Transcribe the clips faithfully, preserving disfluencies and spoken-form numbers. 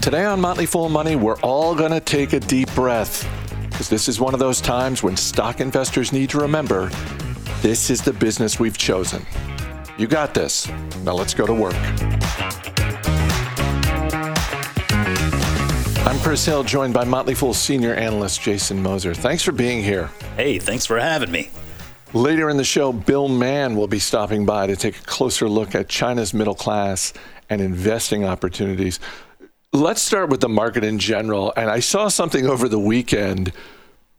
Today on Motley Fool Money, we're all going to take a deep breath, because this is one of those times when stock investors need to remember, this is the business we've chosen. You got this. Now let's go to work. I'm Chris Hill, joined by Motley Fool senior analyst Jason Moser. Thanks for being here. Hey, thanks for having me. Later in the show, Bill Mann will be stopping by to take a closer look at China's middle class and investing opportunities. Let's start with the market in general. And I saw something over the weekend.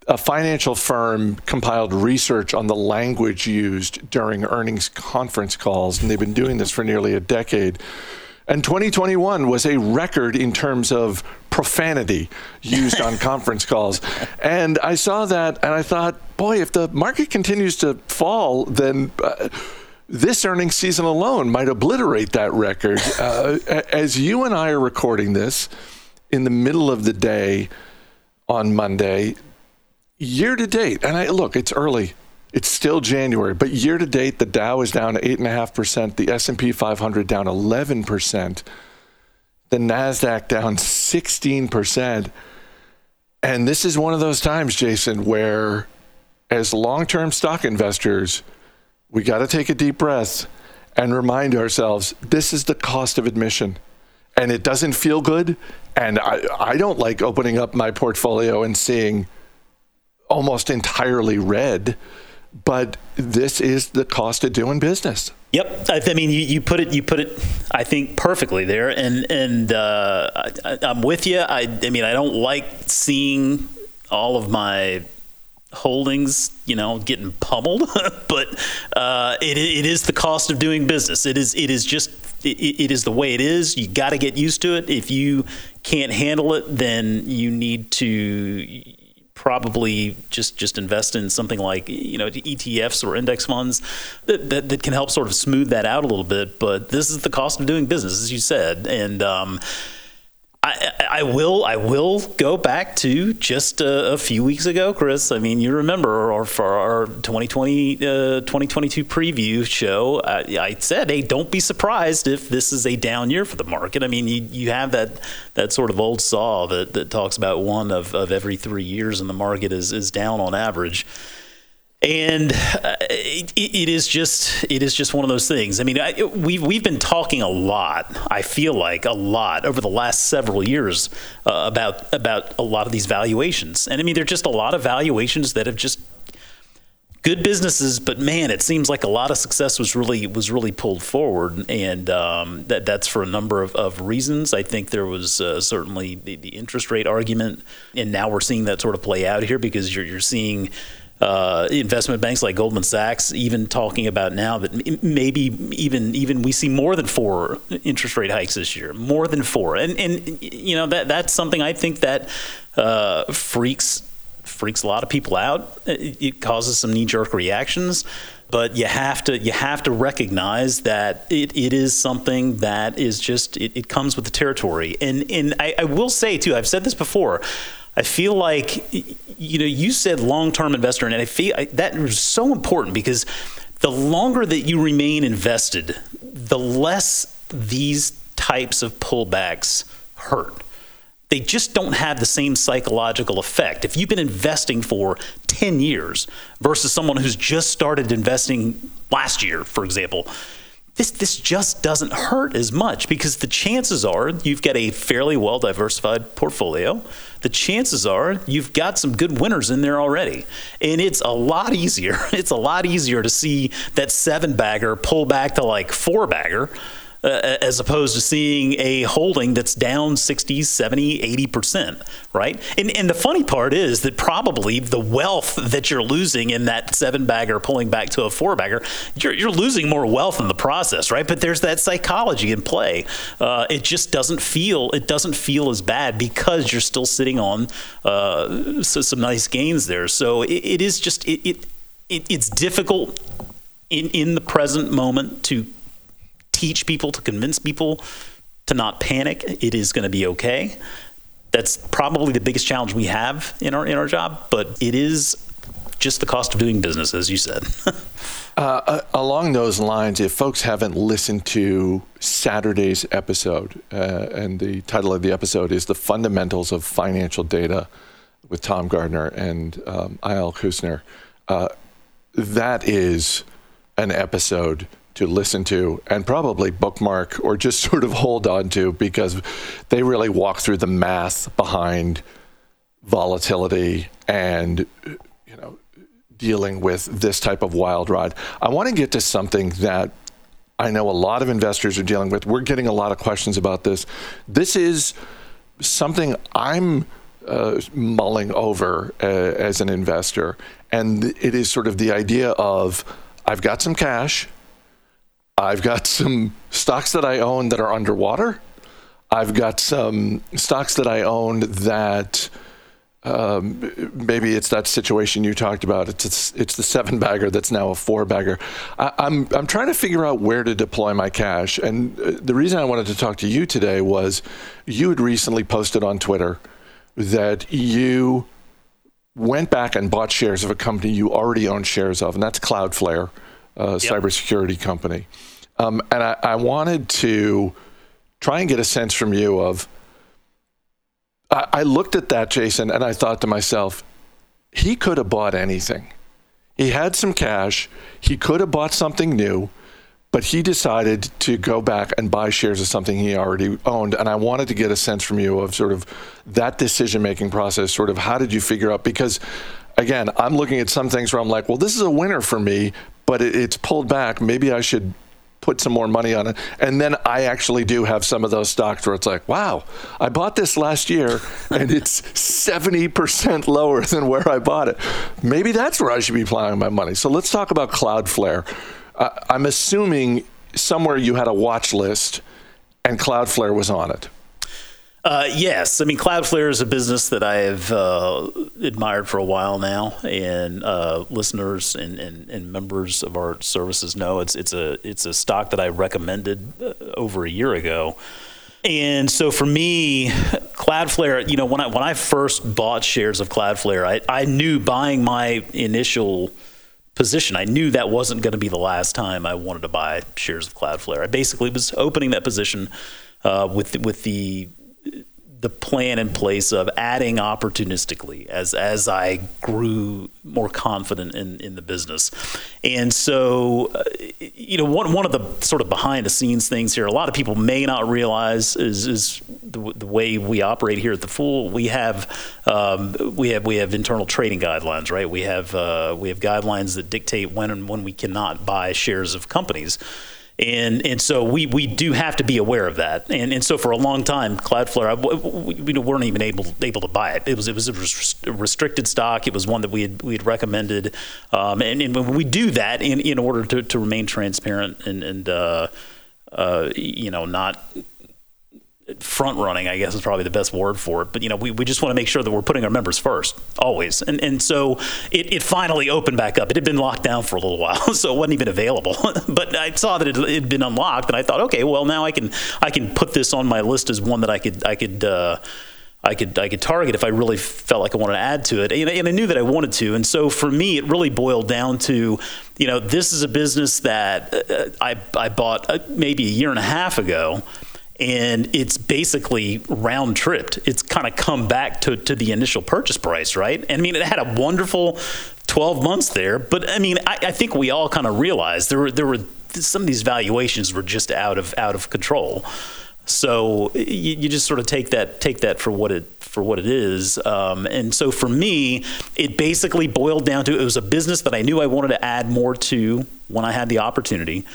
A financial firm compiled research on the language used during earnings conference calls, and they've been doing this for nearly a decade. And twenty twenty-one was a record in terms of profanity used on conference calls. And I saw that, and I thought, boy, if the market continues to fall, then uh, this earnings season alone might obliterate that record. Uh, as you and I are recording this in the middle of the day on Monday, year to date, and I look, it's early. It's still January, but year to date, the Dow is down eight point five percent, the S and P five hundred down eleven percent, the NASDAQ down sixteen percent. And this is one of those times, Jason, where as long-term stock investors, we got to take a deep breath and remind ourselves, this is the cost of admission. And it doesn't feel good. And I, I don't like opening up my portfolio and seeing almost entirely red. But this is the cost of doing business. Yep. I, th- I mean, you, you put it, you put it, I think, perfectly there. And and uh, I, I'm with you. I, I mean, I don't like seeing all of my holdings, you know, getting pummeled. but uh, it it is the cost of doing business. It is it is just it, it is the way it is. You got to get used to it. If you can't handle it, then you need to probably just, just invest in something like, you know, E T Fs or index funds that, that, that can help sort of smooth that out a little bit. But this is the cost of doing business, as you said. And um, I, I will I will go back to just a, a few weeks ago, Chris. I mean, you remember our, for our twenty twenty, uh, twenty twenty-two preview show, I, I said, hey, don't be surprised if this is a down year for the market. I mean, you, you have that that sort of old saw that, that talks about one of, of every three years in the market is, is down on average. And uh, it, it is just it is just one of those things. I mean, I, we've, we've been talking a lot, I feel like a lot over the last several years uh, about about a lot of these valuations. And I mean, there are just a lot of valuations that have just good businesses. But, man, it seems like a lot of success was really was really pulled forward. And um, that that's for a number of, of reasons. I think there was uh, certainly the, the interest rate argument. And now we're seeing that sort of play out here because you're you're seeing Uh, investment banks like Goldman Sachs even talking about now that maybe even even we see more than four interest rate hikes this year, more than four. And, and you know, that that's something I think that uh, freaks freaks a lot of people out. It, it causes some knee-jerk reactions. But you have to you have to recognize that it, it is something that is just it, it comes with the territory. And, and I, I will say, too, I've said this before. I feel like, you know, you said long-term investor, and I feel I, that is so important because the longer that you remain invested, the less these types of pullbacks hurt. They just don't have the same psychological effect. If you've been investing for ten years versus someone who's just started investing last year, for example, This this just doesn't hurt as much because the chances are you've got a fairly well-diversified portfolio. The chances are you've got some good winners in there already. And it's a lot easier. It's a lot easier to see that seven-bagger pull back to like four-bagger uh, as opposed to seeing a holding that's down sixty, seventy, eighty percent, right? And, and the funny part is that probably the wealth that you're losing in that seven-bagger pulling back to a four-bagger, you're, you're losing more wealth in the process, right? But there's that psychology in play. Uh, it just doesn't feel it doesn't feel as bad because you're still sitting on uh, so some nice gains there. So it, it is just it, it, it it's difficult in in the present moment to teach people, to convince people to not panic. It is going to be okay. That's probably the biggest challenge we have in our in our job, but it is just the cost of doing business, as you said. uh, along those lines, if folks haven't listened to Saturday's episode, uh, and the title of the episode is The Fundamentals of Financial Data with Tom Gardner and um, Eyal Kusner, uh, that is an episode to listen to and probably bookmark or just sort of hold on to, because they really walk through the math behind volatility and, you know, dealing with this type of wild ride. I want to get to something that I know a lot of investors are dealing with. We're getting a lot of questions about this. This is something I'm uh, mulling over uh, as an investor, and it is sort of the idea of, I've got some cash, I've got some stocks that I own that are underwater, I've got some stocks that I own that um, maybe it's that situation you talked about. It's it's the seven bagger that's now a four bagger. I, I'm I'm trying to figure out where to deploy my cash, and the reason I wanted to talk to you today was you had recently posted on Twitter that you went back and bought shares of a company you already own shares of, and that's Cloudflare, a yep. cybersecurity company. Um, and I, I wanted to try and get a sense from you of, I, I looked at that, Jason, and I thought to myself, he could have bought anything. He had some cash, he could have bought something new, but he decided to go back and buy shares of something he already owned. And I wanted to get a sense from you of sort of that decision-making process, sort of how did you figure out, because again, I'm looking at some things where I'm like, well, this is a winner for me, but it's pulled back. Maybe I should put some more money on it. And then I actually do have some of those stocks where it's like, wow, I bought this last year and it's seventy percent lower than where I bought it. Maybe that's where I should be plowing my money. So let's talk about Cloudflare. Uh, I'm assuming somewhere you had a watch list and Cloudflare was on it. Uh, yes. I mean, Cloudflare is a business that I have uh, admired for a while now, and uh, listeners and, and, and members of our services know it's it's a it's a stock that I recommended uh, over a year ago. And so for me, Cloudflare, you know, when I when I first bought shares of Cloudflare, I, I knew buying my initial position, I knew that wasn't going to be the last time I wanted to buy shares of Cloudflare. I basically was opening that position uh, with with the the plan in place of adding opportunistically as as I grew more confident in, in the business. And so, uh, you know, one one of the sort of behind the scenes things here, a lot of people may not realize is is the, the way we operate here at the Fool. We have um, we have we have internal trading guidelines, right? We have uh, we have guidelines that dictate when and when we cannot buy shares of companies. And and so we, we do have to be aware of that. And and so for a long time, Cloudflare, I, we, we weren't even able able to buy it. It was it was a rest- restricted stock. It was one that we had we had recommended. Um, and, and when we do that in, in order to, to remain transparent and and uh, uh, you know, not front running, I guess is probably the best word for it. But you know, we, we just want to make sure that we're putting our members first always. And and so it, it finally opened back up. It had been locked down for a little while, so it wasn't even available. But I saw that it had been unlocked, and I thought, okay, well now I can I can put this on my list as one that I could I could uh, I could I could target if I really felt like I wanted to add to it. And, and I knew that I wanted to. And so for me, it really boiled down to, you know, this is a business that uh, I I bought uh, maybe a year and a half ago. And it's basically round tripped. It's kind of come back to, to the initial purchase price, right? And I mean, it had a wonderful twelve months there, but I mean, I, I think we all kind of realized there were there were some of these valuations were just out of out of control. So you, you just sort of take that take that for what it for what it is. Um, and so for me, it basically boiled down to it was a business that I knew I wanted to add more to when I had the opportunity.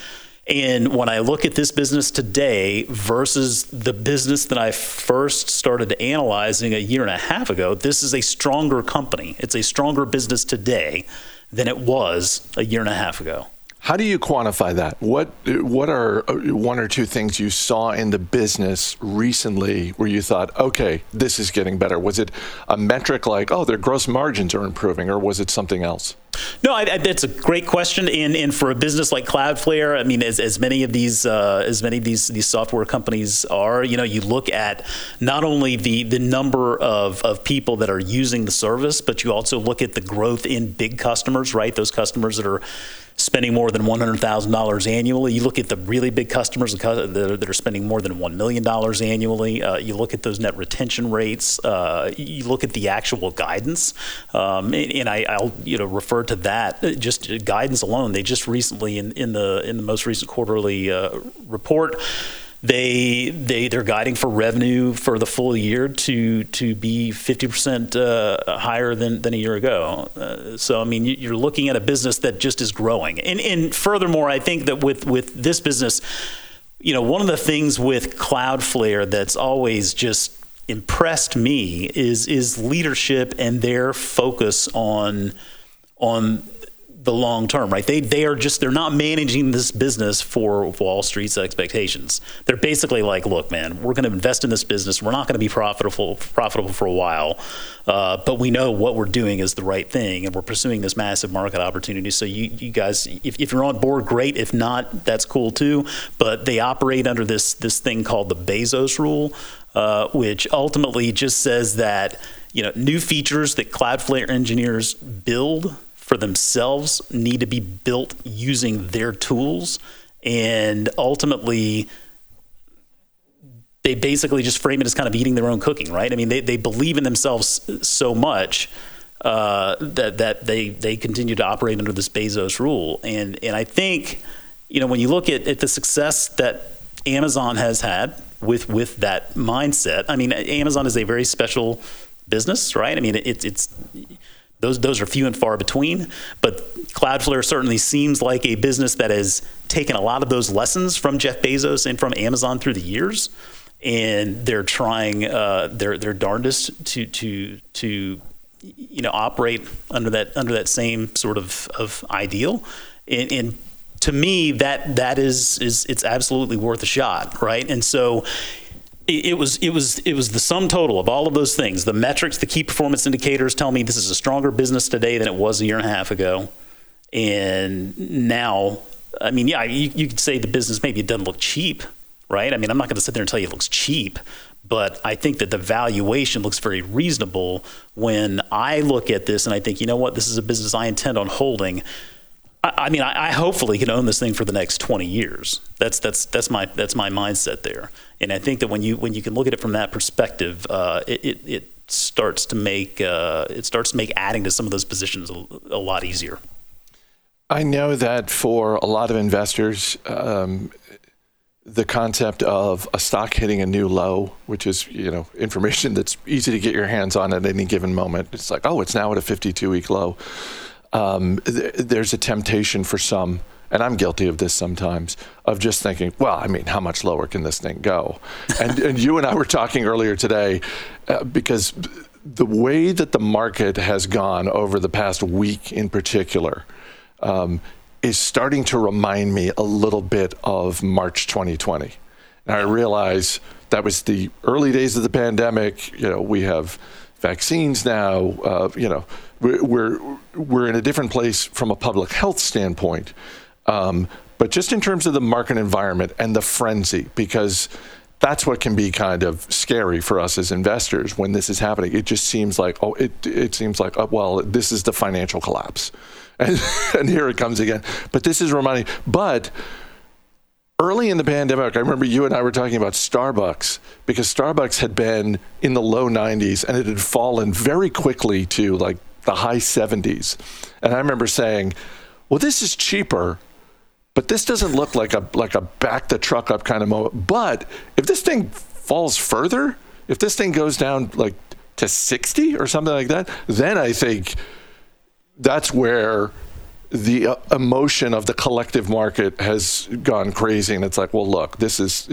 And when I look at this business today versus the business that I first started analyzing a year and a half ago, this is a stronger company. It's a stronger business today than it was a year and a half ago. How do you quantify that? What what are one or two things you saw in the business recently where you thought, okay, this is getting better? Was it a metric like, oh, their gross margins are improving, or was it something else? No, I, I, that's a great question. And, and for a business like Cloudflare, I mean, as, as many of these uh, as many of these these software companies are, you know, you look at not only the the number of, of people that are using the service, but you also look at the growth in big customers, right? Those customers that are spending more than one hundred thousand dollars annually. You look at the really big customers that are spending more than one million dollars annually. Uh, you look at those net retention rates. Uh, you look at the actual guidance. Um, and and I, I'll you know refer to that, just guidance alone. They just recently, in, in the in the most recent quarterly uh, report, They they they're guiding for revenue for the full year to to be fifty percent uh, higher than, than a year ago. Uh, so I mean, you're looking at a business that just is growing. And and furthermore, I think that with, with this business, you know, one of the things with Cloudflare that's always just impressed me is is leadership and their focus on on. the long term, right? They they are just, they're not managing this business for Wall Street's expectations. They're basically like, look, man, we're going to invest in this business. We're not going to be profitable profitable for a while, uh, but we know what we're doing is the right thing, and we're pursuing this massive market opportunity. So you, you guys, if, if you're on board, great. If not, that's cool too. But they operate under this this thing called the Bezos Rule, uh, which ultimately just says that, you know, new features that Cloudflare engineers build for themselves need to be built using their tools, and ultimately they basically just frame it as kind of eating their own cooking, right? I mean, they, they believe in themselves so much uh, that that they they continue to operate under this Bezos Rule, and and I think, you know, when you look at, at the success that Amazon has had with with that mindset, I mean, Amazon is a very special business, right? I mean, it, it's Those those are few and far between, but Cloudflare certainly seems like a business that has taken a lot of those lessons from Jeff Bezos and from Amazon through the years, and they're trying uh, their their darndest to to to you know operate under that under that same sort of, of ideal, and, and to me that that is is it's absolutely worth a shot, right? And so. It was it was it was the sum total of all of those things. The metrics, the key performance indicators, tell me this is a stronger business today than it was a year and a half ago. And now, I mean, yeah, you, you could say the business maybe it doesn't look cheap, right? I mean, I'm not going to sit there and tell you it looks cheap, but I think that the valuation looks very reasonable when I look at this and I think, you know what, this is a business I intend on holding. I, I mean, I, I hopefully can own this thing for the next twenty years. That's that's that's my that's my mindset there, and I think that when you when you can look at it from that perspective, uh, it, it it starts to make uh, it starts to make adding to some of those positions a, a lot easier. I know that for a lot of investors, um, the concept of a stock hitting a new low, which is, you know, information that's easy to get your hands on at any given moment, it's like, oh, it's now at a fifty-two week low. Um, th- there's a temptation for some, and I'm guilty of this sometimes, of just thinking, well, I mean, how much lower can this thing go? And, and you and I were talking earlier today uh, because the way that the market has gone over the past week in particular um, is starting to remind me a little bit of March twenty twenty. And I realize that was the early days of the pandemic. You know, we have vaccines now, uh, you know, we're we're in a different place from a public health standpoint, um, but just in terms of the market environment and the frenzy, because that's what can be kind of scary for us as investors when this is happening. It just seems like, oh, it it seems like, oh, well, this is the financial collapse, and, and here it comes again. But this is reminding. But early in the pandemic, I remember you and I were talking about Starbucks, because Starbucks had been in the low nineties and it had fallen very quickly to like the high seventies. And I remember saying, well, this is cheaper, but this doesn't look like a like a back the truck up kind of moment. But if this thing falls further, if this thing goes down like to sixty or something like that, then I think that's where the emotion of the collective market has gone crazy. And it's like, well, look, this is,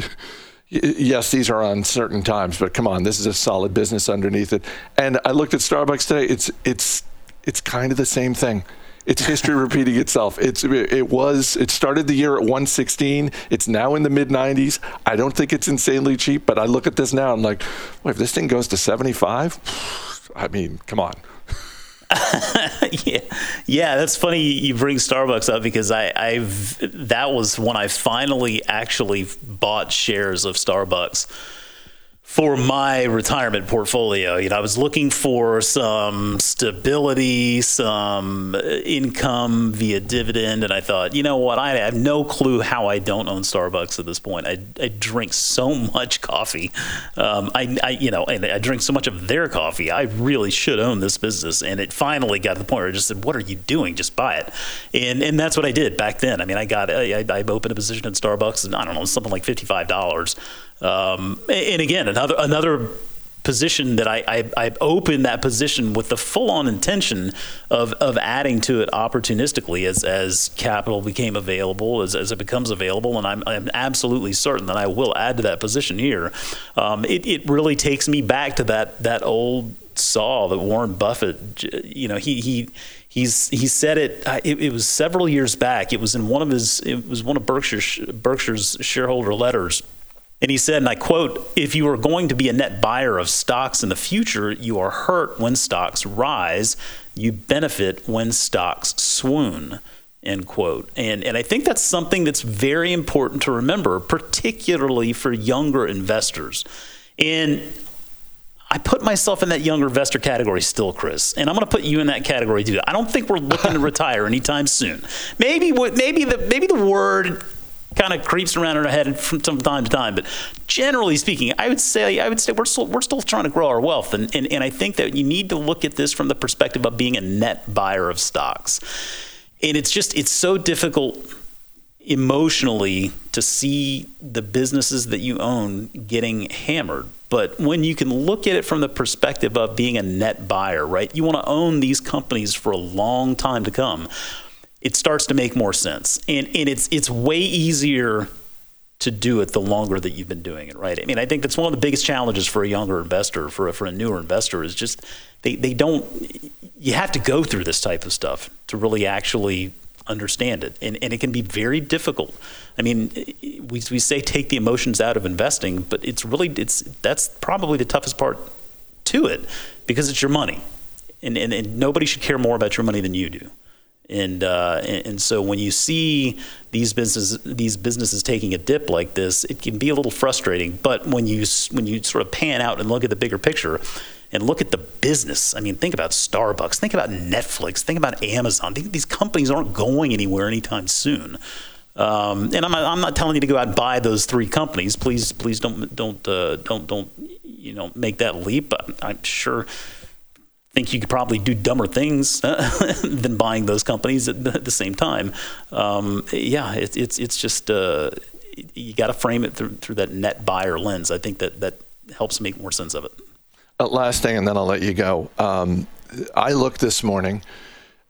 yes, these are uncertain times, but come on, this is a solid business underneath it. And I looked at Starbucks today. It's it's it's kind of the same thing. It's history repeating itself. It's it was it started the year at one sixteen. It's now in the mid nineties. I don't think it's insanely cheap, but I look at this now. I'm like, well, if this thing goes to seventy-five, I mean, come on. yeah, yeah, that's funny you bring Starbucks up, because I, I've that was when I finally actually bought shares of Starbucks for my retirement portfolio. You know, I was looking for some stability, some income via dividend, and I thought, you know what, I have no clue how I don't own Starbucks at this point. I, I drink so much coffee. Um, I, I, you know, and I drink so much of their coffee. I really should own this business. And it finally got to the point where I just said, what are you doing? Just buy it. And and that's what I did back then. I mean, I got, I, I opened a position at Starbucks, and I don't know, something like fifty-five dollars. Um, and again, another another position that I, I, I opened that position with the full-on intention of of adding to it opportunistically as as capital became available, as, as it becomes available, and I'm I'm absolutely certain that I will add to that position here. Um, it it really takes me back to that that old saw that Warren Buffett, you know, he he he's he said it, it. It was several years back. It was in one of his it was one of Berkshire's Berkshire's shareholder letters. And he said, and I quote, "If you are going to be a net buyer of stocks in the future, you are hurt when stocks rise. You benefit when stocks swoon," end quote. And and I think that's something that's very important to remember, particularly for younger investors. And I put myself in that younger investor category still, Chris, and I'm going to put you in that category too. I don't think we're looking to retire anytime soon. Maybe maybe the maybe the word kind of creeps around in our head from time to time, but generally speaking, I would say I would say we're still we're still trying to grow our wealth, and, and and I think that you need to look at this from the perspective of being a net buyer of stocks, and it's just it's so difficult emotionally to see the businesses that you own getting hammered. But when you can look at it from the perspective of being a net buyer, right? You want to own these companies for a long time to come. It starts to make more sense, and and it's it's way easier to do it the longer that you've been doing it, right? I mean, I think that's one of the biggest challenges for a younger investor, for a, for a newer investor, is just they they don't. You have to go through this type of stuff to really actually understand it, and and it can be very difficult. I mean, we we say take the emotions out of investing, but it's really it's that's probably the toughest part to it, because it's your money, and and, and nobody should care more about your money than you do. And, uh, and and so when you see these businesses these businesses taking a dip like this, it can be a little frustrating. But when you when you sort of pan out and look at the bigger picture, and look at the business, I mean, think about Starbucks, think about Netflix, think about Amazon. Think these companies aren't going anywhere anytime soon. Um, and I'm not, I'm not telling you to go out and buy those three companies. Please please don't don't uh, don't don't you know make that leap. I'm, I'm sure. Think you could probably do dumber things than buying those companies at the same time. Um, yeah, it, it's it's just uh, you got to frame it through, through that net buyer lens. I think that that helps make more sense of it. Uh, last thing, and then I'll let you go. Um, I looked this morning,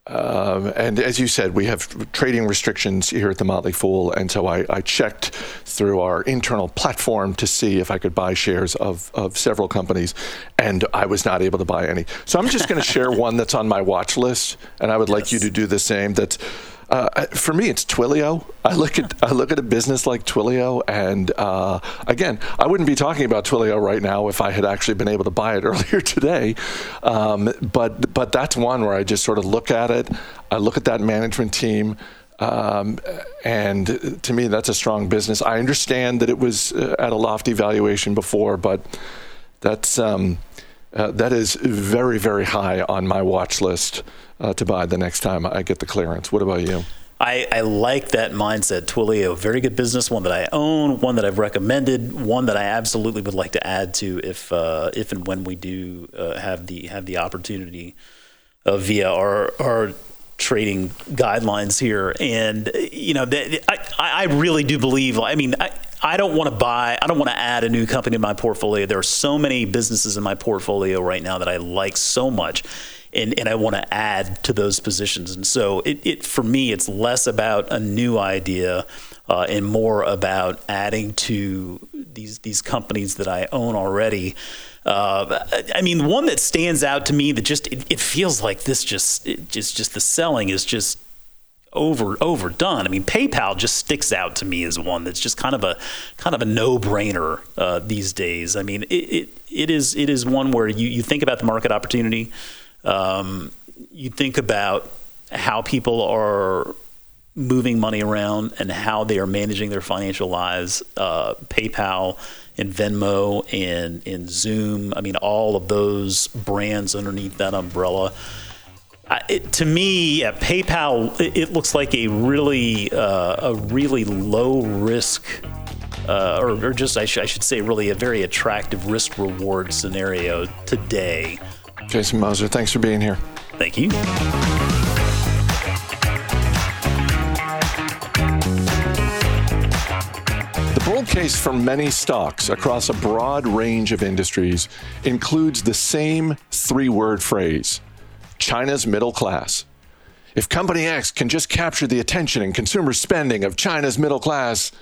um, and as you said, we have trading restrictions here at the Motley Fool, and so I, I checked through our internal platform to see if I could buy shares of, of several companies, and I was not able to buy any. So I'm just going to share one that's on my watch list, and I would yes. like you to do the same. That's uh, for me, it's Twilio. I look at I look at a business like Twilio, and uh, again, I wouldn't be talking about Twilio right now if I had actually been able to buy it earlier today. Um, but but that's one where I just sort of look at it. I look at that management team. Um, and to me, that's a strong business. I understand that it was at a lofty valuation before, but that's um, uh, that is very, very high on my watch list uh, to buy the next time I get the clearance. What about you? I, I like that mindset. Twilio, very good business, one that I own, one that I've recommended, one that I absolutely would like to add to if uh, if and when we do uh, have the have the opportunity uh, via our our. trading guidelines here. And, you know, th- I, I really do believe, I mean, I, I don't want to buy, I don't want to add a new company to my portfolio. There are so many businesses in my portfolio right now that I like so much, and, and I want to add to those positions. And so it, it for me, it's less about a new idea uh, and more about adding to these these companies that I own already. Uh, I mean, one that stands out to me that just it, it feels like this just it just just the selling is just over overdone. I mean, PayPal just sticks out to me as one that's just kind of a kind of a no-brainer uh, these days. I mean, it, it it is it is one where you you think about the market opportunity. Um, you think about how people are moving money around and how they are managing their financial lives, uh, PayPal and Venmo and, and Zoom, I mean, all of those brands underneath that umbrella. I, it, to me, at PayPal, it, it looks like a really uh, a really low risk, uh, or, or just I, sh- I should say, really a very attractive risk reward scenario today. Jason Moser, thanks for being here. Thank you. The case for many stocks across a broad range of industries includes the same three-word phrase, China's middle class. If Company X can just capture the attention and consumer spending of China's middle class,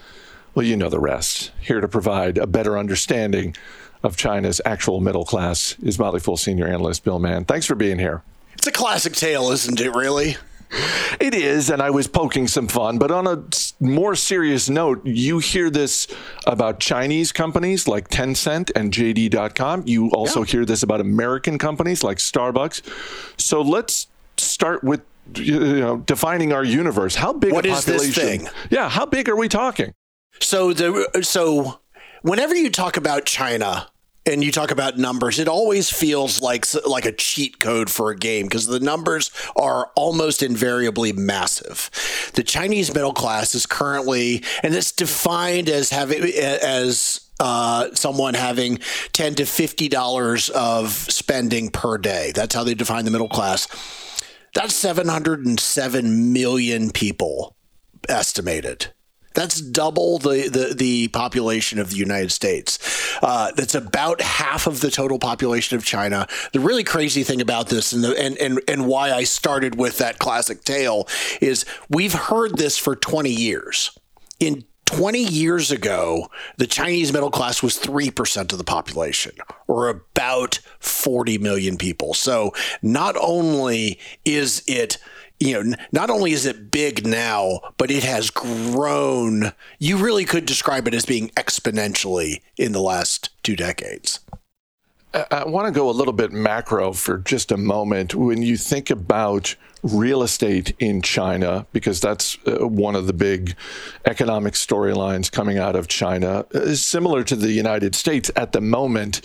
well, you know the rest. Here to provide a better understanding of China's actual middle class is Motley Fool Senior Analyst Bill Mann. Thanks for being here. It's a classic tale, isn't it, really? It is, and I was poking some fun, but on a more serious note, you hear this about Chinese companies like Tencent and J D dot com. You also yeah. hear this about American companies like Starbucks. So let's start with you know, defining our universe. How big what a population? What is this thing? Yeah, how big are we talking? So the so whenever you talk about China, and you talk about numbers, it always feels like like a cheat code for a game because the numbers are almost invariably massive. The Chinese middle class is currently, and it's defined as having as uh, someone having ten to fifty dollars of spending per day. That's how they define the middle class. That's seven hundred seven million people estimated. That's double the, the, the population of the United States. Uh, that's about half of the total population of China. The really crazy thing about this and, the, and, and, and why I started with that classic tale is we've heard this for twenty years. In twenty years ago, the Chinese middle class was three percent of the population, or about forty million people. So not only is it You know, not only is it big now, but it has grown. You really could describe it as being exponentially in the last two decades. I, I want to go a little bit macro for just a moment. When you think about real estate in China, because that's uh, one of the big economic storylines coming out of China, uh, similar to the United States at the moment,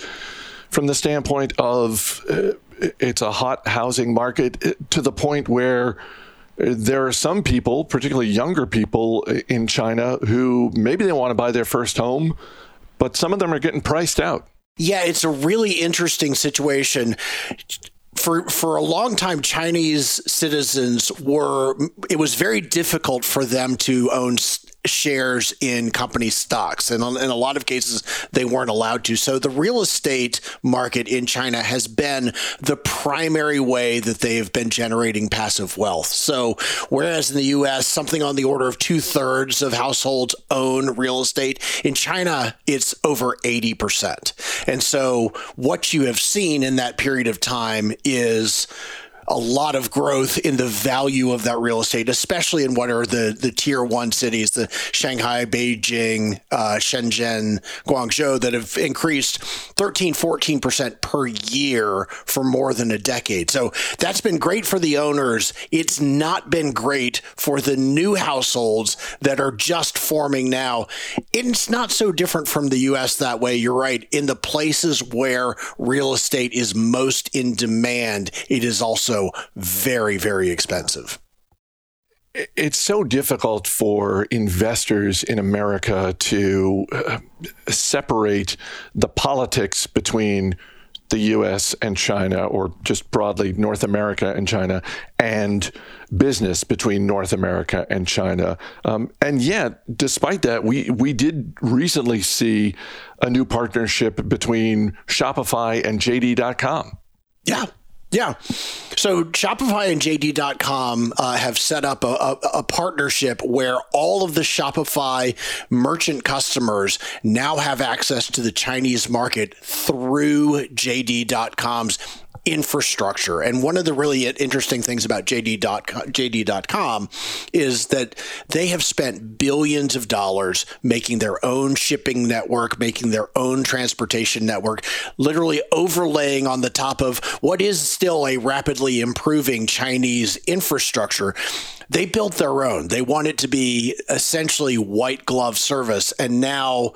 from the standpoint of uh, it's a hot housing market to the point where there are some people, particularly younger people in China, who maybe they want to buy their first home, but some of them are getting priced out. Yeah, it's a really interesting situation. For for a long time, Chinese citizens were, it was very difficult for them to own shares in company stocks. And in a lot of cases, they weren't allowed to. So the real estate market in China has been the primary way that they have been generating passive wealth. So whereas in the U S, something on the order of two thirds of households own real estate, in China, it's over eighty percent. And so what you have seen in that period of time is a lot of growth in the value of that real estate, especially in what are the, the tier one cities, the Shanghai, Beijing, uh, Shenzhen, Guangzhou, that have increased thirteen, fourteen percent per year for more than a decade. So that's been great for the owners. It's not been great for the new households that are just forming now. It's not so different from the U S that way. You're right. In the places where real estate is most in demand, it is also very, very expensive. It's so difficult for investors in America to uh, separate the politics between the U S and China, or just broadly North America and China, and business between North America and China. Um, and yet, despite that, we, we did recently see a new partnership between Shopify and J D dot com. Yeah. Yeah. So Shopify and J D dot com uh, have set up a, a, a partnership where all of the Shopify merchant customers now have access to the Chinese market through J D dot com's infrastructure. And one of the really interesting things about J D dot com is that they have spent billions of dollars making their own shipping network, making their own transportation network, literally overlaying on the top of what is still a rapidly improving Chinese infrastructure. They built their own. They want it to be essentially white glove service. And now,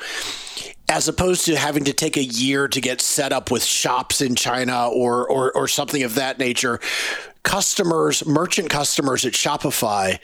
as opposed to having to take a year to get set up with shops in China or or, or something of that nature, customers, merchant customers at Shopify,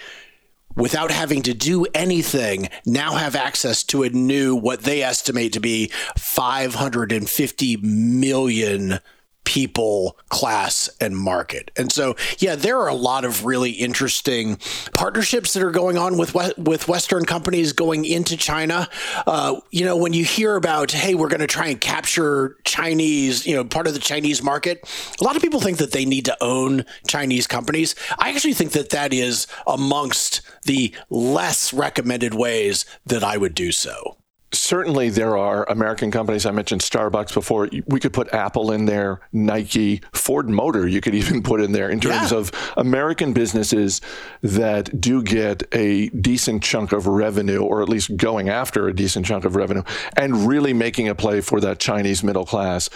without having to do anything, now have access to a new, what they estimate to be five hundred fifty million people, class, and market. And so, yeah, there are a lot of really interesting partnerships that are going on with with Western companies going into China. Uh, you know, when you hear about, hey, we're going to try and capture Chinese, you know, part of the Chinese market, a lot of people think that they need to own Chinese companies. I actually think that that is amongst the less recommended ways that I would do so. Certainly, there are American companies. I mentioned Starbucks before. We could put Apple in there, Nike, Ford Motor, you could even put in there in terms yeah. of American businesses that do get a decent chunk of revenue, or at least going after a decent chunk of revenue, and really making a play for that Chinese middle class.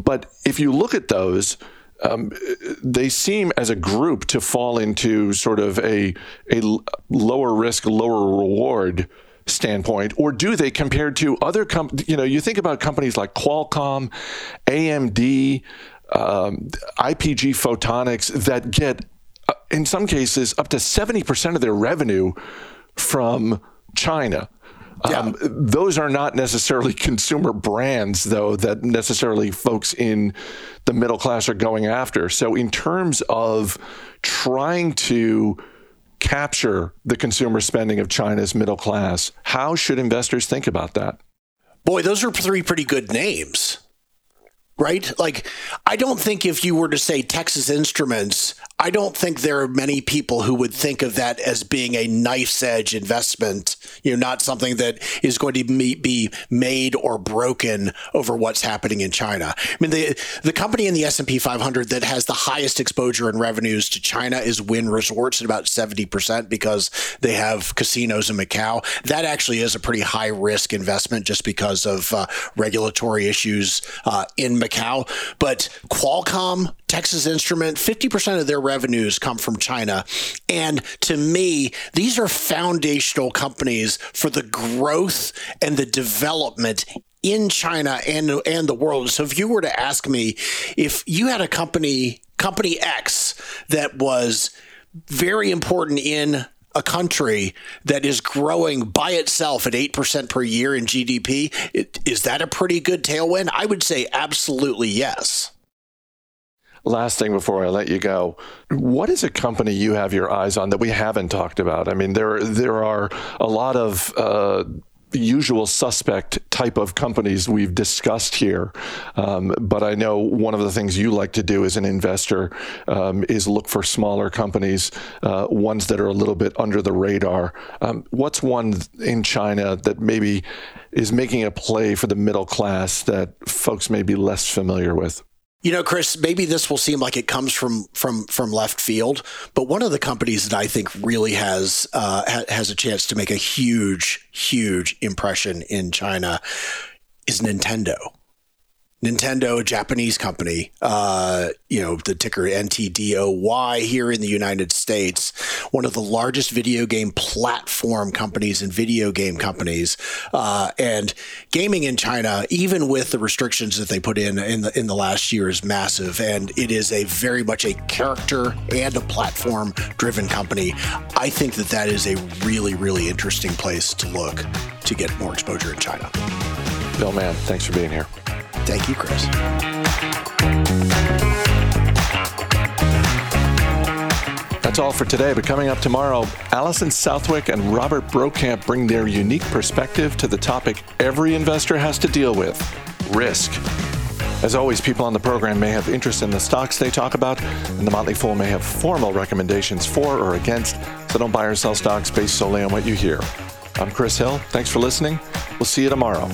But if you look at those, Um, they seem as a group to fall into sort of a, a lower risk, lower reward standpoint, or do they compared to other companies? You know, you think about companies like Qualcomm, A M D, um, I P G Photonics that get, uh, in some cases, up to seventy percent of their revenue from China. Yeah. Um, those are not necessarily consumer brands, though, that necessarily folks in the middle class are going after. So in terms of trying to capture the consumer spending of China's middle class, how should investors think about that? Boy, those are three pretty good names, right? Like, I don't think if you were to say Texas Instruments, I don't think there are many people who would think of that as being a knife's edge investment, you know, not something that is going to be made or broken over what's happening in China. I mean, the the company in the S and P five hundred that has the highest exposure and revenues to China is Wynn Resorts at about seventy percent because they have casinos in Macau. That actually is a pretty high risk investment just because of uh, regulatory issues uh, in Macau. But Qualcomm, Texas Instrument, fifty percent of their revenues come from China. And to me, these are foundational companies for the growth and the development in China and, and the world. So if you were to ask me, if you had a company, company X, that was very important in a country that is growing by itself at eight percent per year in G D P, it, is that a pretty good tailwind? I would say absolutely yes. Last thing before I let you go, what is a company you have your eyes on that we haven't talked about? I mean, there there are a lot of uh, usual suspect type of companies we've discussed here, um, but I know one of the things you like to do as an investor um, is look for smaller companies, uh, ones that are a little bit under the radar. Um, what's one in China that maybe is making a play for the middle class that folks may be less familiar with? You know, Chris, maybe this will seem like it comes from from from left field, but one of the companies that I think really has uh, ha- has a chance to make a huge, huge impression in China is Nintendo. Nintendo, a Japanese company, uh, you know, the ticker N T D O Y here in the United States, one of the largest video game platform companies and video game companies. Uh, and gaming in China, even with the restrictions that they put in in the, in the last year, is massive. And it is a very much a character and a platform driven company. I think that that is a really, really interesting place to look to get more exposure in China. Bill Mann, thanks for being here. Thank you, Chris. That's all for today, but coming up tomorrow, Allison Southwick and Robert Brokamp bring their unique perspective to the topic every investor has to deal with, risk. As always, people on the program may have interest in the stocks they talk about, and the Motley Fool may have formal recommendations for or against, so don't buy or sell stocks based solely on what you hear. I'm Chris Hill. Thanks for listening. We'll see you tomorrow.